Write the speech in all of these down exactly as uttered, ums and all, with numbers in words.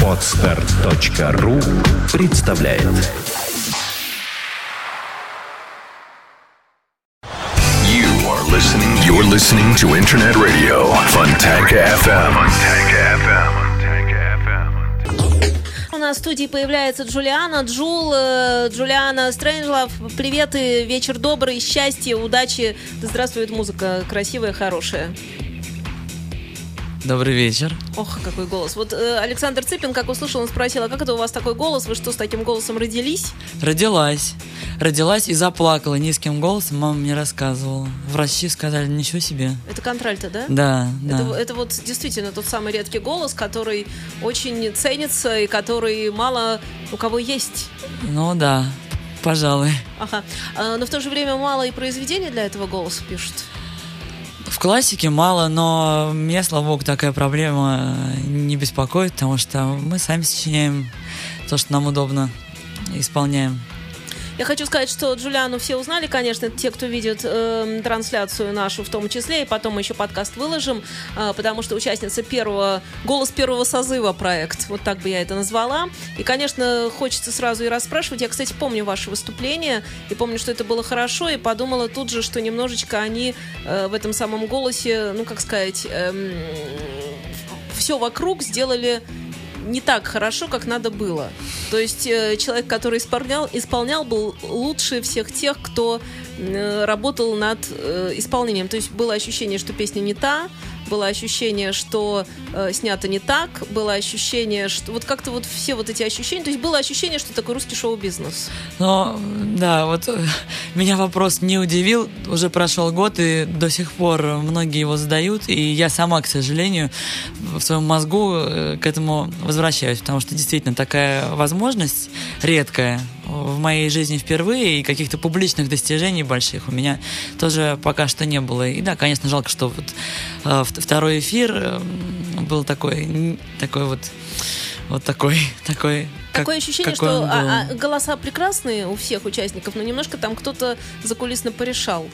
Podskor.ру представляет. You are listening, you're listening to Internet Radio Fontanka эф эм. У нас в студии появляется Джулиана, Джул, Джулиана Стрэнджлав. Привет и вечер добрый, счастья, удачи. Здравствует музыка, красивая, хорошая. Добрый вечер. Ох, какой голос. Вот э, Александр Цыпин, как услышал, он спросил, а как это у вас такой голос? Вы что, с таким голосом родились? Родилась. Родилась и заплакала низким голосом. Мама мне рассказывала. Врачи сказали, ничего себе. Это контральто, да? Да, да. Это, это вот действительно тот самый редкий голос, который очень ценится и который мало у кого есть. Ну да, пожалуй. Ага. Но в то же время мало и произведений для этого голоса пишут. В классике мало, но меня, слава богу, такая проблема не беспокоит, потому что мы сами сочиняем то, что нам удобно, исполняем. Я хочу сказать, что Джулиану все узнали, конечно, те, кто видит э, трансляцию нашу в том числе, и потом мы еще подкаст выложим, э, потому что участница первого, голос первого созыва проект, вот так бы я это назвала. И, конечно, хочется сразу и расспрашивать. Я, кстати, помню ваше выступление, и помню, что это было хорошо, и подумала тут же, что немножечко они э, в этом самом голосе, ну, как сказать, э, все вокруг сделали... не так хорошо, как надо было. То есть э, человек, который исполнял, исполнял, был лучше всех тех, кто э, работал над э, исполнением. То есть было ощущение, что песня не та, было ощущение, что э, снято не так, было ощущение, что... Вот как-то вот все вот эти ощущения... То есть было ощущение, что такой русский шоу-бизнес. Но, да, вот меня вопрос не удивил. Уже прошел год, и до сих пор многие его задают. И я сама, к сожалению, в своем мозгу к этому возвращаюсь. Потому что действительно такая возможность редкая в моей жизни впервые. И каких-то публичных достижений больших у меня тоже пока что не было. И да, конечно, жалко, что вот... Э, Второй эфир был такой, такой вот, вот такой, такой. Такое как, ощущение, что а, а, голоса прекрасные у всех участников, но немножко там кто-то закулисно порешал.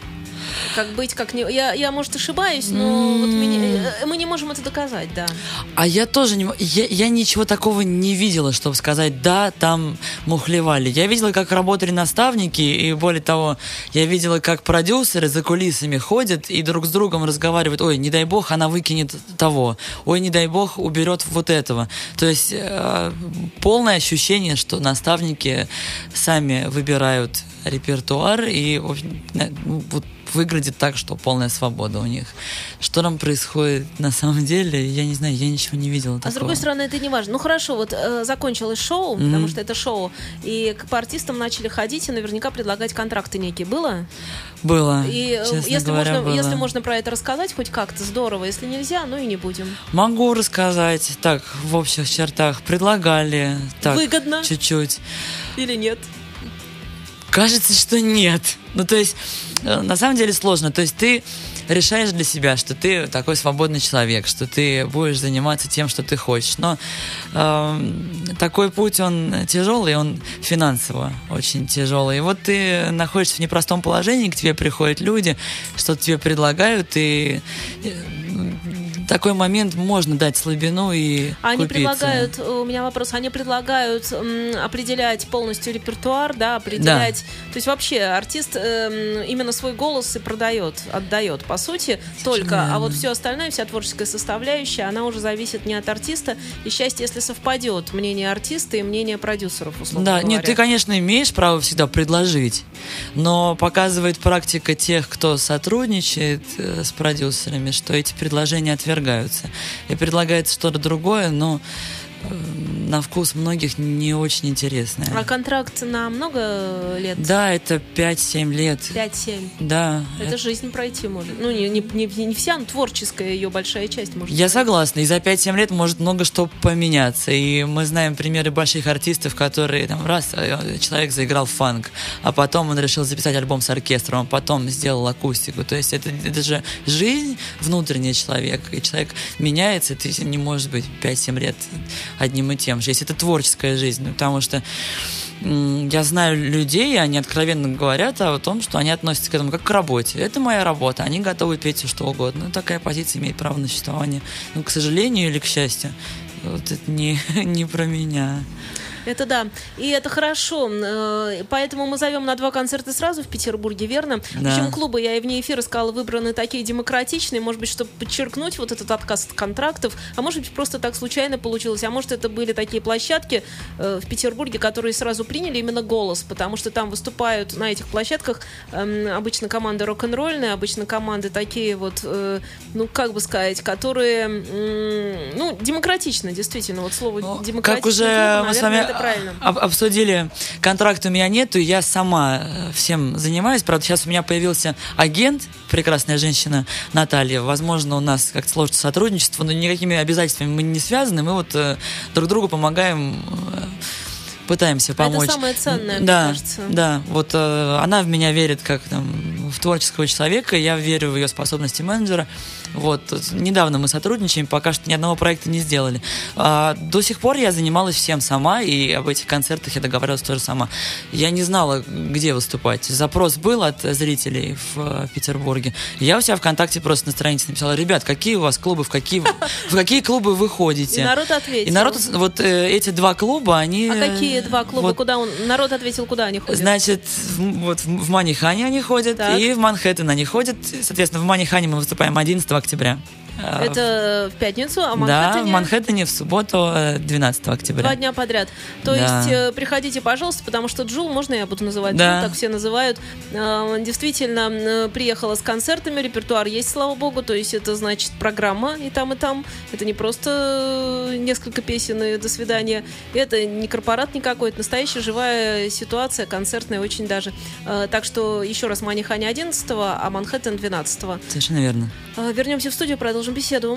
Как быть, как не... Я, я может, ошибаюсь, но mm. вот меня... мы не можем это доказать, да. А я тоже не... Я, я ничего такого не видела, чтобы сказать, да, там мухлевали. Я видела, как работали наставники, и более того, я видела, как продюсеры за кулисами ходят и друг с другом разговаривают. Ой, не дай бог, она выкинет того. Ой, не дай бог, уберет вот этого. То есть э, полное ощущение, что наставники сами выбирают репертуар и вот выглядит так, что полная свобода у них. Что там происходит на самом деле, я не знаю, я ничего не видела такого. А с другой стороны, это не важно. Ну хорошо, вот э, закончилось шоу, mm-hmm. потому что это шоу, и к артистам начали ходить и наверняка предлагать контракты некие. Было? Было, и, честно если говоря, можно, было. Если можно про это рассказать хоть как-то, здорово. Если нельзя, ну и не будем. Могу рассказать, так, в общих чертах. Предлагали, так, выгодно? Чуть-чуть. Или нет? Кажется, что нет. Ну, то есть, на самом деле сложно. То есть, ты решаешь для себя, что ты такой свободный человек, что ты будешь заниматься тем, что ты хочешь. Но э, такой путь, он тяжелый, он финансово очень тяжелый. И вот ты находишься в непростом положении, к тебе приходят люди, что-то тебе предлагают, и... такой момент можно дать слабину и они купиться. Предлагают, у меня вопрос, они предлагают м, определять полностью репертуар, да, определять, да. То есть вообще артист э, именно свой голос и продает, отдает, по сути, совершенно только, верно. А вот все остальное, вся творческая составляющая, она уже зависит не от артиста, и счастье, если совпадет мнение артиста и мнение продюсеров, условно да, говоря. Нет, ты, конечно, имеешь право всегда предложить, но показывает практика тех, кто сотрудничает с продюсерами, что эти предложения отвергаются. И предлагается что-то другое, но на вкус многих не очень интересное. А контракт на много лет? Да, это пять-семь лет. пять-семь? Да. Это, это... жизнь пройти может. Ну, не, не, не вся, но творческая ее большая часть может. Я согласна. И за пять-семь лет может много что поменяться. И мы знаем примеры больших артистов, которые там раз, человек заиграл фанк, а потом он решил записать альбом с оркестром, а потом сделал акустику. То есть это, это же жизнь внутренняя человека. И человек меняется, ты не можешь быть пять-семь лет одним и тем же, если это творческая жизнь, потому что я знаю людей, они откровенно говорят о том, что они относятся к этому как к работе. Это моя работа, они готовы петь все что угодно. Ну, такая позиция имеет право на существование. Но, к сожалению или к счастью, вот это не, не про меня. Это да, и это хорошо. Поэтому мы зовем на два концерта сразу в Петербурге, верно? Да. Причем клубы, я и вне эфира сказала, выбраны такие демократичные, может быть, чтобы подчеркнуть вот этот отказ от контрактов, а может быть, просто так случайно получилось, а может, это были такие площадки э, в Петербурге, которые сразу приняли именно «Голос», потому что там выступают на этих площадках э, обычно команды рок-н-ролльные, обычно команды такие вот, э, ну, как бы сказать, которые, э, ну, демократично, действительно, вот слово ну, демократично. Как уже клубы, мы с вами Об, обсудили, контракта у меня нету, я сама всем занимаюсь. Правда, сейчас у меня появился агент, прекрасная женщина Наталья. Возможно, у нас как-то сложится сотрудничество, но никакими обязательствами мы не связаны. Мы вот э, друг другу помогаем, э, пытаемся помочь. Это самое ценное, да, мне кажется. Да, вот э, она в меня верит как там, в творческого человека, я верю в ее способности менеджера. Вот. Недавно мы сотрудничаем, пока что ни одного проекта не сделали. А, до сих пор я занималась всем сама, и об этих концертах я договаривалась тоже сама. Я не знала, где выступать. Запрос был от зрителей в, в Петербурге. Я у себя ВКонтакте просто на странице написала: ребят, какие у вас клубы, в какие, в какие клубы вы ходите? И народ ответил. И народ, вот э, эти два клуба, они... А какие два клуба? Вот, куда он, народ ответил, куда они ходят? Значит, в, вот в Манихане они ходят, так. И в Манхэттен они ходят. Соответственно, в Манихане мы выступаем одиннадцатого октября. Это в пятницу, а в Манхэттене? Да, в Манхэттене в субботу двенадцатого октября. Два дня подряд. То да. есть приходите, пожалуйста, потому что Джул, можно я буду называть? Да. Джул, так все называют. Действительно, приехала с концертами, репертуар есть, слава богу. То есть это значит программа и там, и там. Это не просто несколько песен и до свидания. Это не корпорат никакой, это настоящая живая ситуация, концертная очень даже. Так что еще раз, Манихани одиннадцатого, а Манхэттен двенадцатого. Совершенно верно. Вернемся в студию, продолжим беседу.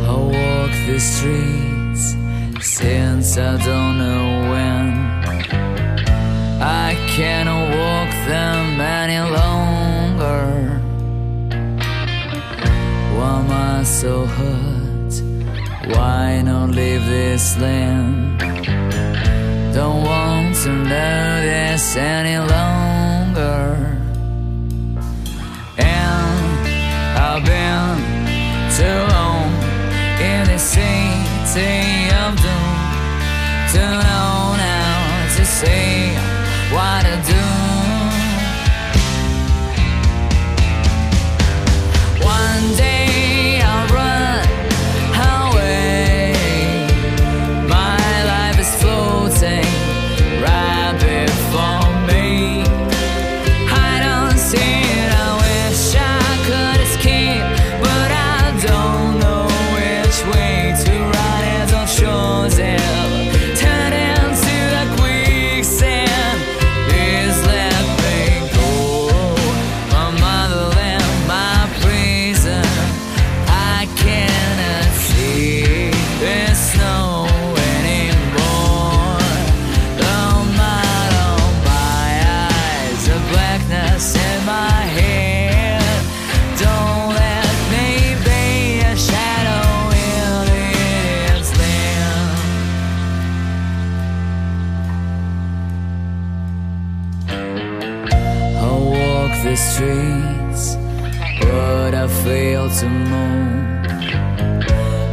I walk the streets since I don't know when. I cannot walk them any longer. Why am I so hurt? Why not leave this land? Don't want to know this any longer. And I've been too long in the city of doom to know now to say what I do. One day streets, but I fail to move.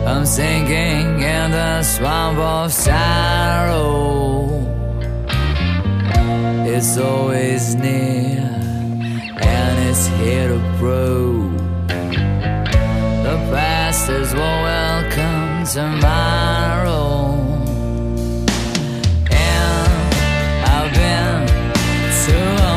I'm sinking in the swamp of sorrow. It's always near, and it's here to prove the past is what will come tomorrow. And I've been too long.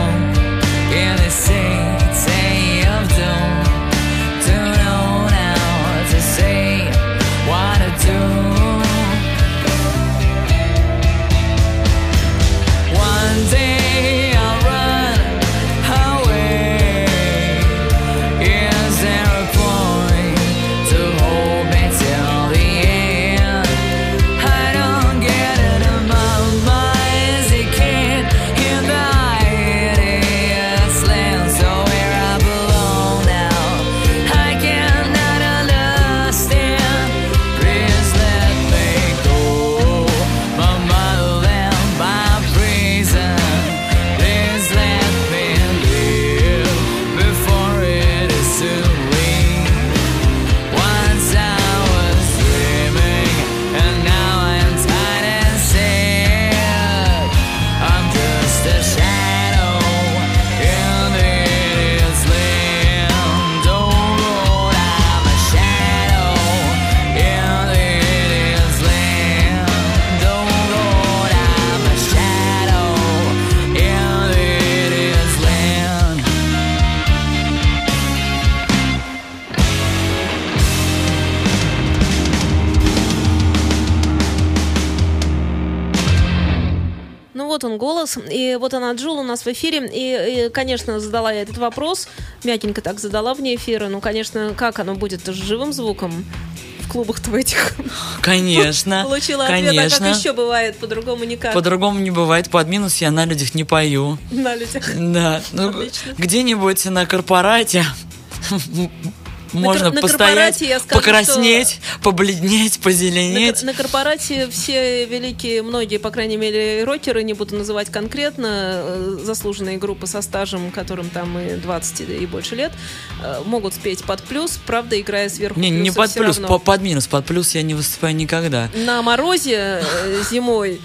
Вот он, голос. И вот она, Джул, у нас в эфире. И, и конечно, задала я этот вопрос. Мягенько так задала вне эфира. Ну, конечно, как оно будет с живым звуком? Клубах-то в этих. Конечно. Получила ответ, конечно. А как еще бывает? По-другому никак. По-другому не бывает. Под минус я на людях не пою. На людях? Да. Ну, где-нибудь на корпорате можно на постоять, я скажу, покраснеть, что... побледнеть, позеленеть. На, на корпорате все великие, многие, по крайней мере, рокеры, не буду называть конкретно, заслуженные группы со стажем, которым там и двадцать и больше лет, могут спеть под плюс, правда, играя сверху. Не, не под плюс, по, под минус, под плюс я не выступаю никогда. На морозе зимой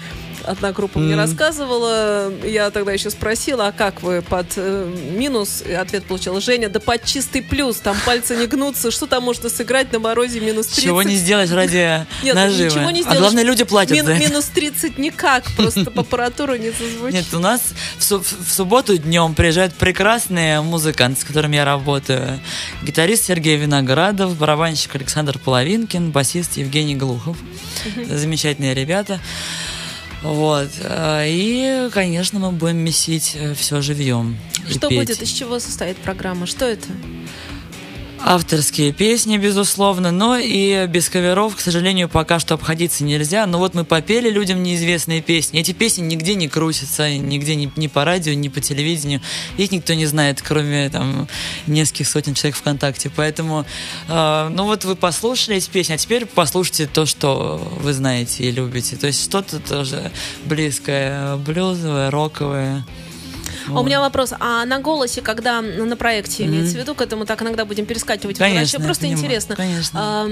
одна группа mm. мне рассказывала, я тогда еще спросила, а как вы под э, минус? И ответ получила: Женя, да под чистый плюс, там пальцы не гнутся, что там можно сыграть на морозе минус тридцать? Чего не сделать ради наживы. А главное, люди платят за это. Минус тридцать никак, просто по аппаратуру не зазвучит. Нет, у нас в субботу днем приезжают прекрасные музыканты, с которыми я работаю. Гитарист Сергей Виноградов, барабанщик Александр Половинкин, басист Евгений Глухов. Замечательные ребята. Вот. И, конечно, мы будем месить все живьем. Что петь. Будет? Из чего состоит программа? Что это? Авторские песни, безусловно, но и без каверов, к сожалению, пока что обходиться нельзя. Но вот мы попели людям неизвестные песни. Эти песни нигде не крутятся, нигде ни, ни по радио, ни по телевидению. Их никто не знает, кроме там нескольких сотен человек ВКонтакте. Поэтому, э, ну вот вы послушали эти песни, а теперь послушайте то, что вы знаете и любите. То есть что-то тоже близкое, блюзовое, роковое. Вот. А у меня вопрос, а на голосе, когда на проекте, mm-hmm. имеется в виду, к этому так иногда будем перескакивать, конечно, просто понимаю. Интересно, а,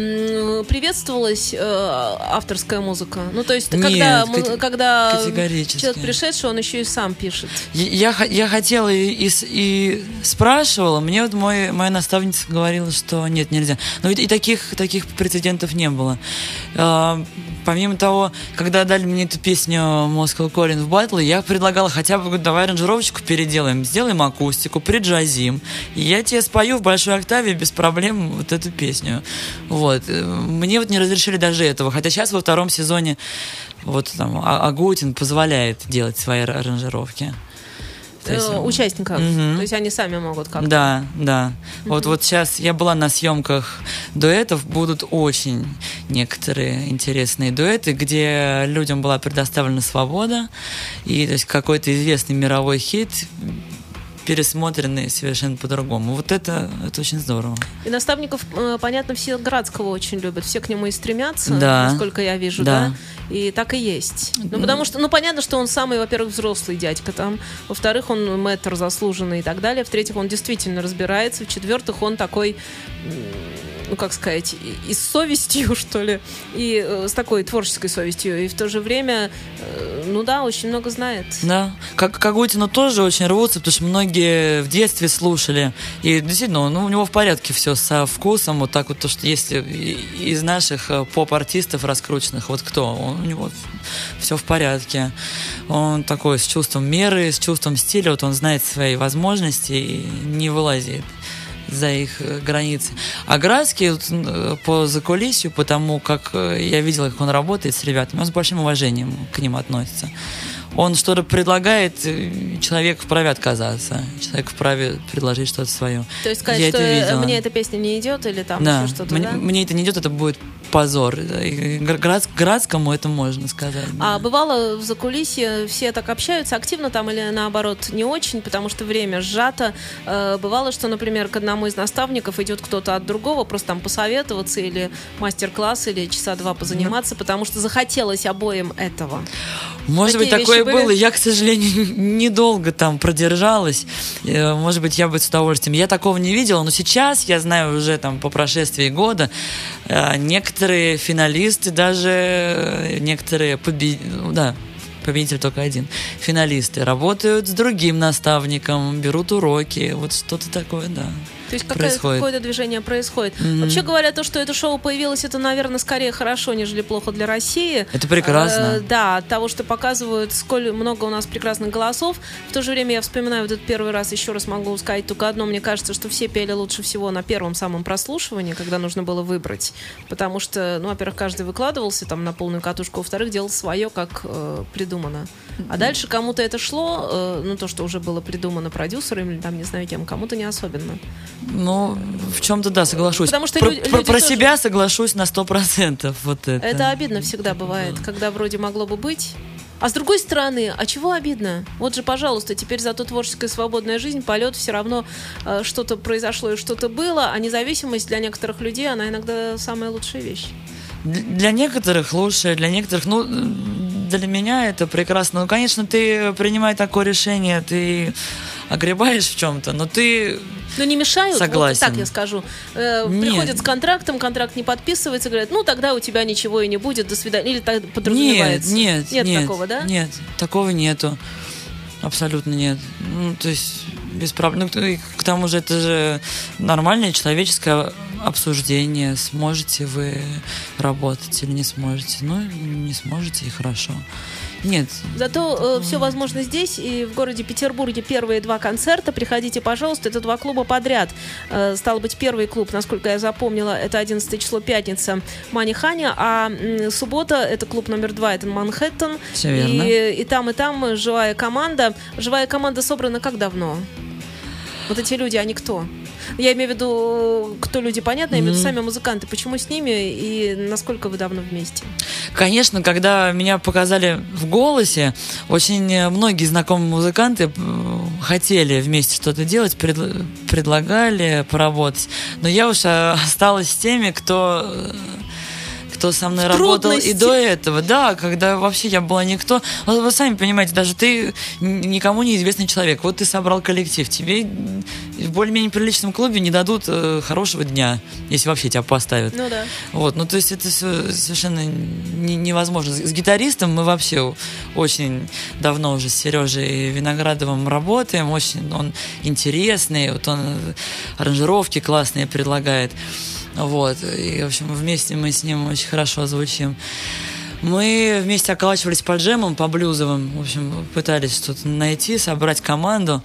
приветствовалась а, авторская музыка? Ну, то есть, Нет, когда, кат- когда человек пришедший, он еще и сам пишет. Я, я, я хотела и, и, и спрашивала, мне вот мой, моя наставница говорила, что нет, нельзя. Но ведь и таких, таких прецедентов не было. А, помимо того, когда дали мне эту песню Moscow Calling в батле, я предлагала хотя бы, давай аранжировочку переделаем, сделаем акустику, приджазим, и я тебе спою в большой октаве без проблем вот эту песню. Вот. Мне вот не разрешили даже этого, хотя сейчас во втором сезоне вот там Агутин позволяет делать свои аранжировки. То есть, участников, угу. то есть они сами могут как-то. Да, да. Угу. Вот, вот сейчас я была на съемках дуэтов, будут очень некоторые интересные дуэты, где людям была предоставлена свобода, и то есть какой-то известный мировой хит, пересмотренные совершенно по-другому. Вот это, это очень здорово. И наставников, понятно, все Градского очень любят. Все к нему и стремятся, да. насколько я вижу, да. да. И так и есть. Ну, потому что, ну, понятно, что он самый, во-первых, взрослый дядька там. Во-вторых, он мэтр заслуженный и так далее. В-третьих, он действительно разбирается. В-четвертых, он такой... ну, как сказать, и с совестью, что ли, и э, с такой творческой совестью, и в то же время, э, ну да, очень много знает. Да, как к Агутину тоже очень рвутся, потому что многие в детстве слушали, и действительно, ну, у него в порядке все со вкусом, вот так вот, то, что есть из наших поп-артистов раскрученных, вот кто, он, у него все в порядке. Он такой с чувством меры, с чувством стиля, вот он знает свои возможности и не вылазит за их границы. А Градский вот, по закулисью, потому как я видела, как он работает с ребятами, он с большим уважением к ним относится. Он что-то предлагает, человек вправе отказаться, человек вправе предложить что-то свое. То есть сказать, я что это мне эта песня не идет, или там да. еще что-то, мне, да? Мне это не идет, это будет позор. Град, Градскому это можно сказать. А да. бывало в закулисье все так общаются активно там или наоборот не очень, потому что время сжато. Бывало, что, например, к одному из наставников идет кто-то от другого, просто там посоветоваться или мастер-класс, или часа два позаниматься, mm-hmm. потому что захотелось обоим этого. Может Такие быть, такое было. Я, к сожалению, недолго там продержалась. Может быть, я бы с удовольствием. Я такого не видела, но сейчас, я знаю уже там по прошествии года, некоторые финалисты даже, некоторые победители, да, победитель только один, финалисты работают с другим наставником, берут уроки, вот что-то такое, да. То есть какая, какое-то движение происходит. Mm-hmm. Вообще говоря, то, что это шоу появилось, это, наверное, скорее хорошо, нежели плохо для России. Это прекрасно. Э, да, от того, что показывают, сколь много у нас прекрасных голосов. В то же время я вспоминаю вот этот первый раз, еще раз могу сказать только одно. Мне кажется, что все пели лучше всего на первом самом прослушивании, когда нужно было выбрать. Потому что, ну, во-первых, каждый выкладывался там на полную катушку, во-вторых, делал свое, как э, придумано. А дальше кому-то это шло, э, ну, то, что уже было придумано продюсером или там, не знаю кем, кому-то не особенно. Ну, в чем-то да, соглашусь. Потому что про, люди, про, люди про тоже... себя соглашусь на сто процентов. Вот это. Это обидно всегда бывает, да. Когда вроде могло бы быть. А с другой стороны, а чего обидно? Вот же, пожалуйста, теперь зато творческая свободная жизнь, полет, все равно э, что-то произошло и что-то было, а независимость для некоторых людей, она иногда самая лучшая вещь. Для некоторых лучше, для некоторых, ну, для меня это прекрасно. Ну, конечно, ты принимаешь такое решение, ты огребаешь в чем-то, но ты... Ну, не мешают, согласен. Вот так я скажу. Э, приходят с контрактом, контракт не подписывается, говорят, ну, тогда у тебя ничего и не будет, до свидания. Или так подразумевается. Нет, нет, нет. Нет такого, да? Нет, такого нету. Абсолютно нет. Ну, то есть, без проблем. Ну, и к тому же, это же нормальное человеческое обсуждение. Сможете вы работать или не сможете? Ну, не сможете, и хорошо. Нет. Зато э, все возможно здесь и в городе Петербурге первые два концерта. Приходите, пожалуйста, это два клуба подряд. Э, стало быть, первый клуб, насколько я запомнила, это одиннадцатое число, пятница, Маниханя, а э, суббота, это клуб номер два, это Манхэттен. Все верно. И, и там, и там живая команда. Живая команда собрана как давно? Вот эти люди, они кто? Я имею в виду, кто люди, понятно, я имею в виду сами музыканты. Почему с ними и насколько вы давно вместе? Конечно, когда меня показали в «Голосе», очень многие знакомые музыканты хотели вместе что-то делать, предл- предлагали поработать. Но я уж осталась с теми, кто... кто со мной работал и до этого, да, когда вообще я была никто. Вы сами понимаете, даже ты никому неизвестный человек. Вот ты собрал коллектив, тебе в более-менее приличном клубе не дадут хорошего дня, если вообще тебя поставят. Ну да. Вот, ну то есть это все совершенно не, невозможно. С гитаристом мы вообще очень давно уже с Сережей Виноградовым работаем, очень он интересный, вот он аранжировки классные предлагает. Вот, и, в общем, вместе мы с ним очень хорошо звучим. Мы вместе околачивались по джемам, по блюзовым. В общем, пытались что-то найти, собрать команду.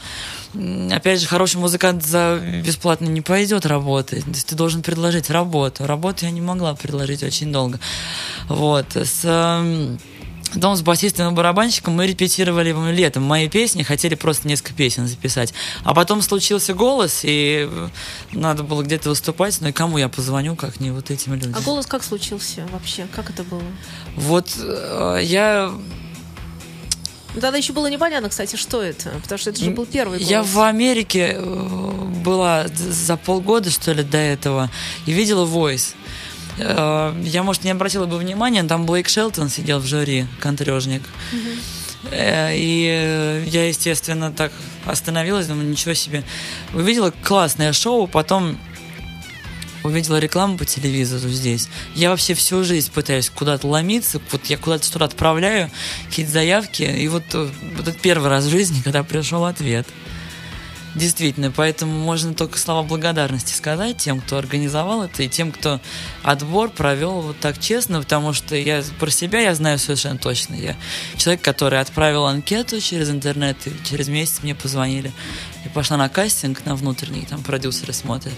Опять же, хороший музыкант за бесплатно не пойдет работать. То есть ты должен предложить работу. Работу я не могла предложить очень долго. Вот, с... Дом с басистом и барабанщиком мы репетировали летом мои песни, хотели просто несколько песен записать. А потом случился «Голос», и надо было где-то выступать. Ну и кому я позвоню, как не вот этим людям. А «Голос» как случился вообще? Как это было? Вот я... Тогда еще было непонятно, кстати, что это, потому что это же был первый «Голос». Я в Америке была за полгода, что ли, до этого, и видела «Войс». Я, может, не обратила бы внимания, там Блейк Шелтон сидел в жюри, контрежник. Mm-hmm. И я, естественно, так остановилась, думаю, ничего себе. Увидела классное шоу, потом увидела рекламу по телевизору здесь. Я вообще всю жизнь пытаюсь куда-то ломиться, вот я куда-то что-то отправляю, какие-то заявки, и вот, вот это первый раз в жизни, когда пришел ответ. Действительно, поэтому можно только слова благодарности сказать тем, кто организовал это, и тем, кто отбор провел вот так честно, потому что я про себя я знаю совершенно точно. Я человек, который отправил анкету через интернет, и через месяц мне позвонили. Я пошла на кастинг, на внутренний, там продюсеры смотрят,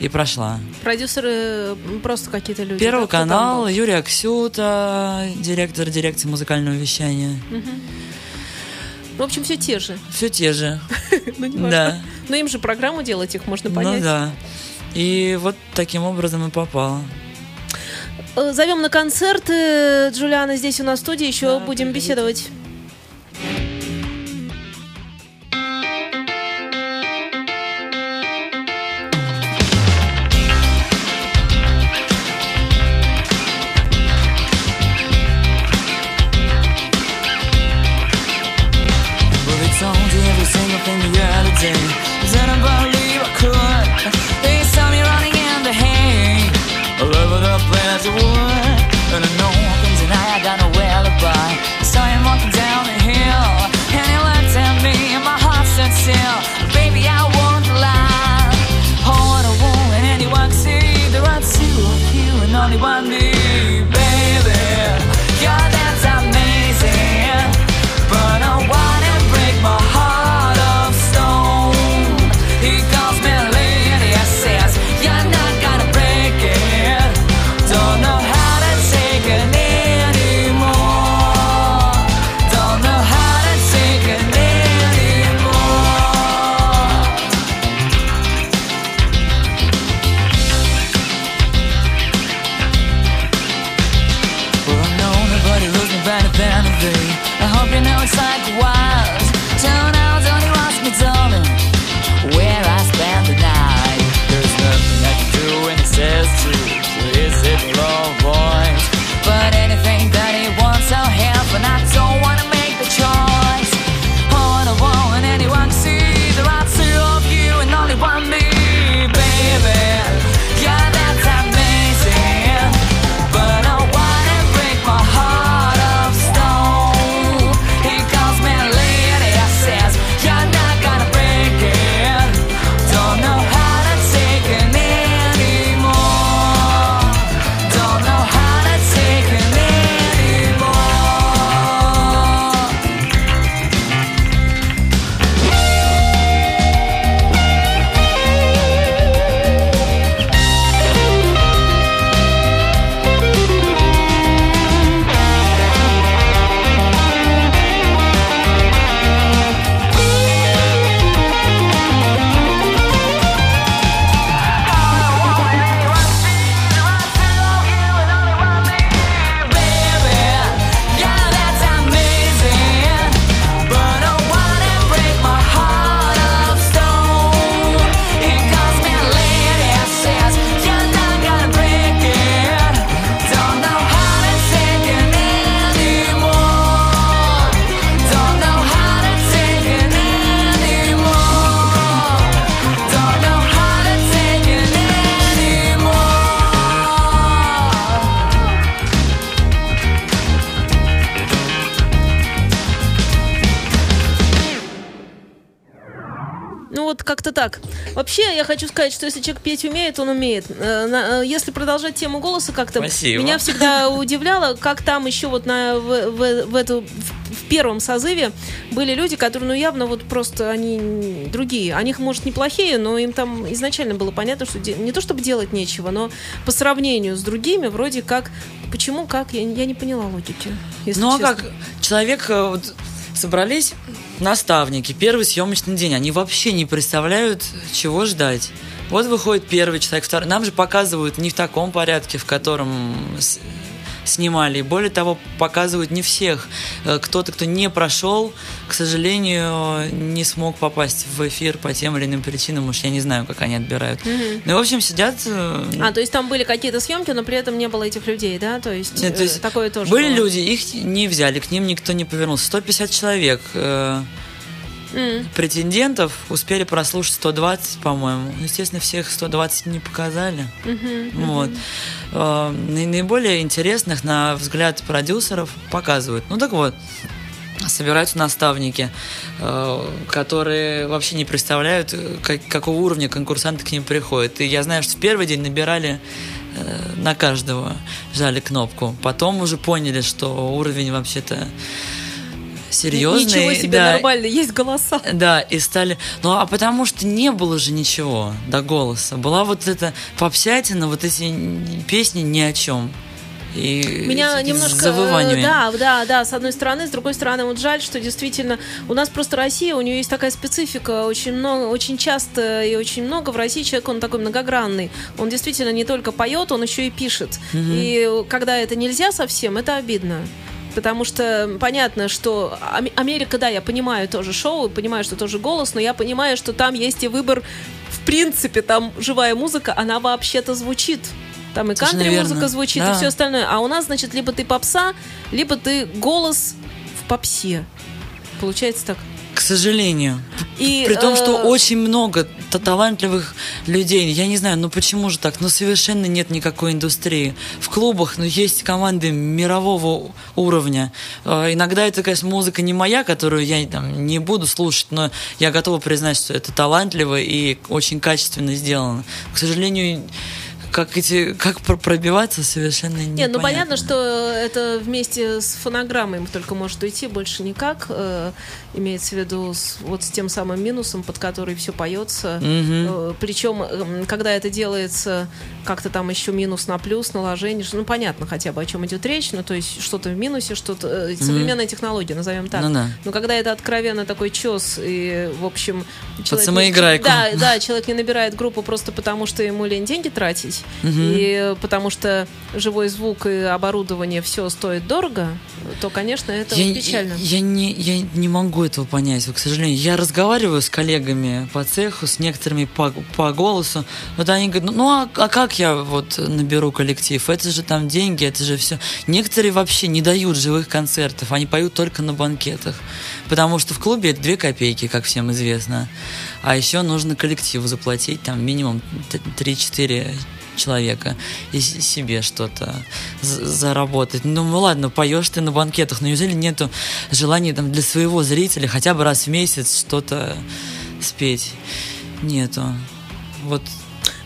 и прошла. Продюсеры просто какие-то люди? Первый канал, Юрий Аксюта, директор дирекции музыкального вещания. Угу. В общем, все те же. Все те же. Ну, не важно. Да. Но им же программу делать, их можно понять. Ну да. И вот таким образом и попала. Зовем на концерт. Джулиана здесь у нас в студии. Еще да, будем приходите. Беседовать. And I know one comes and I got no alibi. I saw him walking down как-то так. Вообще, я хочу сказать, что если человек петь умеет, он умеет. Если продолжать тему голоса как-то... Спасибо. Меня всегда удивляло, как там еще вот на, в, в, в, эту, в первом созыве были люди, которые, ну, явно вот просто они другие. Они, может, неплохие, но им там изначально было понятно, что де... не то чтобы делать нечего, но по сравнению с другими вроде как... Почему, как? Я, я не поняла логики, если Ну, а честно. Как? Человек... Вот... Собрались наставники, первый съемочный день, они вообще не представляют, чего ждать. Вот выходит первый человек, второй. Нам же показывают не в таком порядке, в котором с- снимали. Более того, показывают не всех. Кто-то, кто не прошел, к сожалению, не смог попасть в эфир по тем или иным причинам. Уж я не знаю, как они отбирают. Mm-hmm. Ну, в общем, сидят... А, то есть там были какие-то съемки, но при этом не было этих людей, да? То есть, Нет, то есть такое тоже Были было. Люди, их не взяли, к ним никто не повернулся. сто пятьдесят человек... Mm. Претендентов успели прослушать сто двадцать, по-моему. Естественно, всех сто двадцать не показали. Mm-hmm. Вот. Mm-hmm. Наиболее интересных, на взгляд продюсеров, показывают. Ну так вот, собираются наставники, которые вообще не представляют, как, какого уровня конкурсанты к ним приходят. И я знаю, что в первый день набирали на каждого, жали кнопку. Потом уже поняли, что уровень вообще-то серьезные. Ничего себе, да, нормально, есть голоса. Да, и стали... Ну, а потому что не было же ничего до голоса. Была вот эта попсятина, вот эти песни ни о чем. И меня немножко, да, да, да, с одной стороны, с другой стороны, вот жаль, что действительно у нас просто Россия, у нее есть такая специфика, очень много, очень часто и очень много в России человек, он такой многогранный, он действительно не только поет, он еще и пишет, угу. И когда это нельзя совсем, это обидно. Потому что понятно, что Америка, да, я понимаю тоже шоу, понимаю, что тоже голос, но я понимаю, что там есть и выбор, в принципе, там живая музыка, она вообще-то звучит. Там и кантри-музыка звучит, да, и все остальное. А у нас, значит, либо ты попса, либо ты голос в попсе. Получается так. К сожалению. И, При э... том, что очень много талантливых людей. Я не знаю, ну почему же так? Ну совершенно нет никакой индустрии. В клубах, ну, есть команды мирового уровня. Э, иногда это, конечно, музыка не моя, которую я там не буду слушать, но я готова признать, что это талантливо и очень качественно сделано. К сожалению... Как, эти, как пробиваться, совершенно непонятно. Нет, ну понятно, что это вместе с фонограммой только может уйти, больше никак. Э, имеется в виду с, вот с тем самым минусом, под который все поется. Угу. Э, причем, э, когда это делается, как-то там еще минус на плюс, наложение. Ну понятно хотя бы, о чем идет речь. Ну то есть что-то в минусе, что-то... Э, современная угу. технология, назовем так. Ну, да. Но когда это откровенно такой чес, и, в общем... Под самоиграйку. Да, да, человек не набирает группу просто потому, что ему лень деньги тратить. Угу. И потому что живой звук и оборудование все стоит дорого, то, конечно, это я, печально. Я, я, не, я не могу этого понять, к сожалению. Я разговариваю с коллегами по цеху, с некоторыми по, по голосу. Вот они говорят, ну а, а как я вот наберу коллектив? Это же там деньги, это же все. Некоторые вообще не дают живых концертов, они поют только на банкетах. Потому что в клубе это две копейки, как всем известно. А еще нужно коллективу заплатить там минимум три-четыре человека и себе что-то заработать. Ну, ну ладно, поешь ты на банкетах, но неужели нету желания там для своего зрителя хотя бы раз в месяц что-то спеть? Нету. Вот.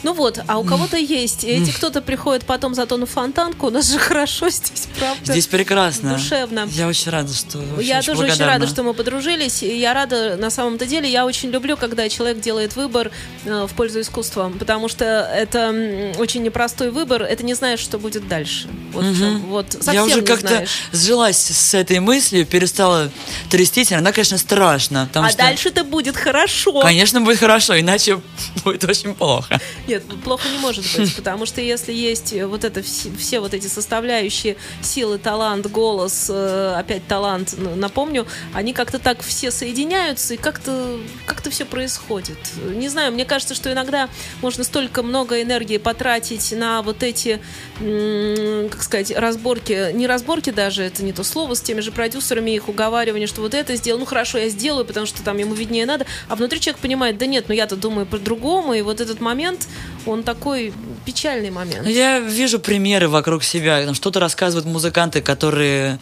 Ну вот, а у кого-то есть. И эти кто-то приходит потом зато на Фонтанку. У нас же хорошо здесь, правда. Здесь прекрасно. Душевно. Я очень рада, что... Очень, я очень тоже благодарна. Очень рада, что мы подружились. И я рада, на самом-то деле, я очень люблю, когда человек делает выбор э, в пользу искусства. Потому что это очень непростой выбор. Это не знаешь, что будет дальше. Вот, угу. Что, вот, совсем я уже не как-то знаешь. Сжилась с этой мыслью, перестала трястись. Она, конечно, страшна. А что... дальше-то будет хорошо. Конечно, будет хорошо. Иначе будет очень плохо. Нет, плохо не может быть, потому что если есть вот это все, все вот эти составляющие, силы, талант, голос, опять талант, напомню, они как-то так все соединяются и как-то, как-то все происходит. Не знаю, мне кажется, что иногда можно столько много энергии потратить на вот эти, как сказать, разборки, не разборки даже, это не то слово, с теми же продюсерами, их уговаривание, что вот это сделал, ну хорошо, я сделаю, потому что там ему виднее надо, а внутри человек понимает, да нет, ну я-то думаю по-другому, и вот этот момент, он такой печальный момент. Я вижу примеры вокруг себя. Что-то рассказывают музыканты, которые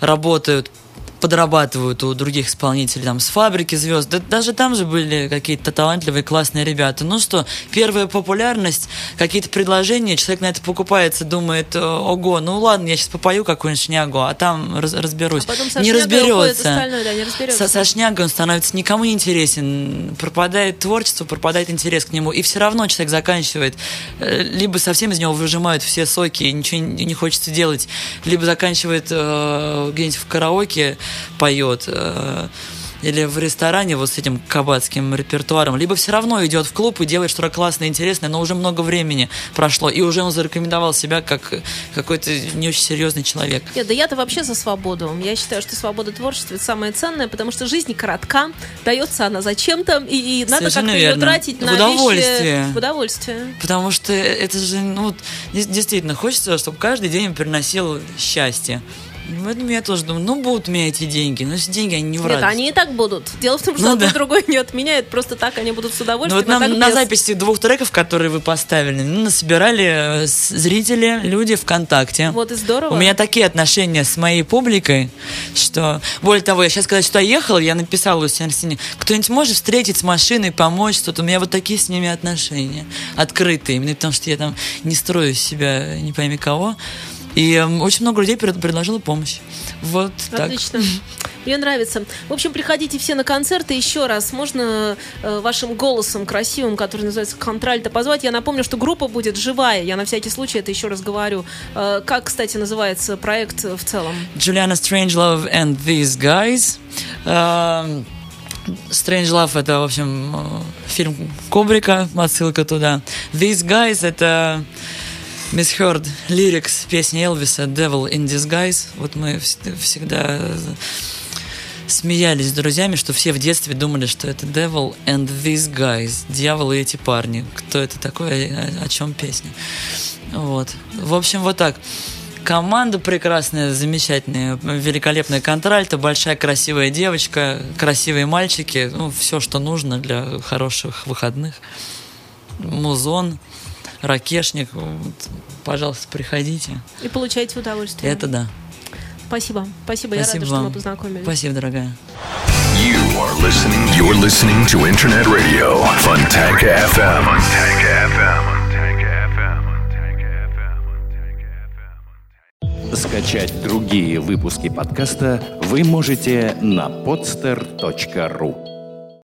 работают подрабатывают у других исполнителей, там, с «Фабрики звезд». Да, даже там же были какие-то талантливые, классные ребята. Ну что, первая популярность, какие-то предложения, человек на это покупается, думает: ого, ну ладно, я сейчас попою какую-нибудь шнягу, а там раз- разберусь. А потом со не разберется. Да, не разберется. Со, со шнягой он становится никому не интересен. Пропадает творчество, пропадает интерес к нему. И все равно человек заканчивает. Либо совсем из него выжимают все соки, и ничего не хочется делать, либо заканчивает э, где-нибудь в караоке поет, э, или в ресторане вот с этим кабацким репертуаром, либо все равно идет в клуб и делает что-то классное, интересное, но уже много времени прошло, и уже он зарекомендовал себя как какой-то не очень серьезный человек. Нет, да я-то вообще за свободу. Я считаю, что свобода творчества — это самое ценное, потому что жизнь коротка, дается она зачем-то, и, и надо совершенно как-то верно. Ее тратить в на удовольствие. Вещи в удовольствие. Потому что это же, ну, действительно, хочется, чтобы каждый день приносил счастье. Поэтому я тоже думаю, ну будут у меня эти деньги, но эти деньги они не в радость. Нет, они и так будут. Дело в том, что ну, одно да. другое не отменяет, просто так они будут с удовольствием. Ну, вот нам на без... записи двух треков, которые вы поставили, ну, насобирали зрители, люди ВКонтакте. Вот и здорово. У меня такие отношения с моей публикой, что... Более того, я сейчас, когда сюда ехала, я написала у себя на стене: кто-нибудь может встретить с машиной, помочь что-то? У меня вот такие с ними отношения, открытые, именно потому что я там не строю себя не пойми кого. И очень много людей предложило помощь. Вот. Отлично. Так. Мне нравится. В общем, приходите все на концерты. Еще раз, можно э, вашим голосом красивым, который называется «Контральто», позвать. Я напомню, что группа будет живая. Я на всякий случай это еще раз говорю. Э, как, кстати, называется проект в целом? Juliana Strange Love and These Guys. Uh... Strange Love — это, в общем, фильм Кубрика, отсылка туда. These Guys — это... Misheard lyrics песни Элвиса «Devil in Disguise». Вот мы всегда смеялись с друзьями, что все в детстве думали, что это «Devil and These Guys», «Дьявол и эти парни». Кто это такой, о, о чем песня? Вот. В общем, вот так. Команда прекрасная, замечательная, великолепная контральта, большая красивая девочка, красивые мальчики, ну, все, что нужно для хороших выходных. Музон. Ракешник, пожалуйста, приходите. И получайте удовольствие. Это да. Спасибо. Спасибо, Спасибо я рада, вам. Что мы познакомились. Спасибо, дорогая. You are listening, you're listening to Internet Radio, Fontanka эф эм. Скачать другие выпуски подкаста вы можете на podster точка ру.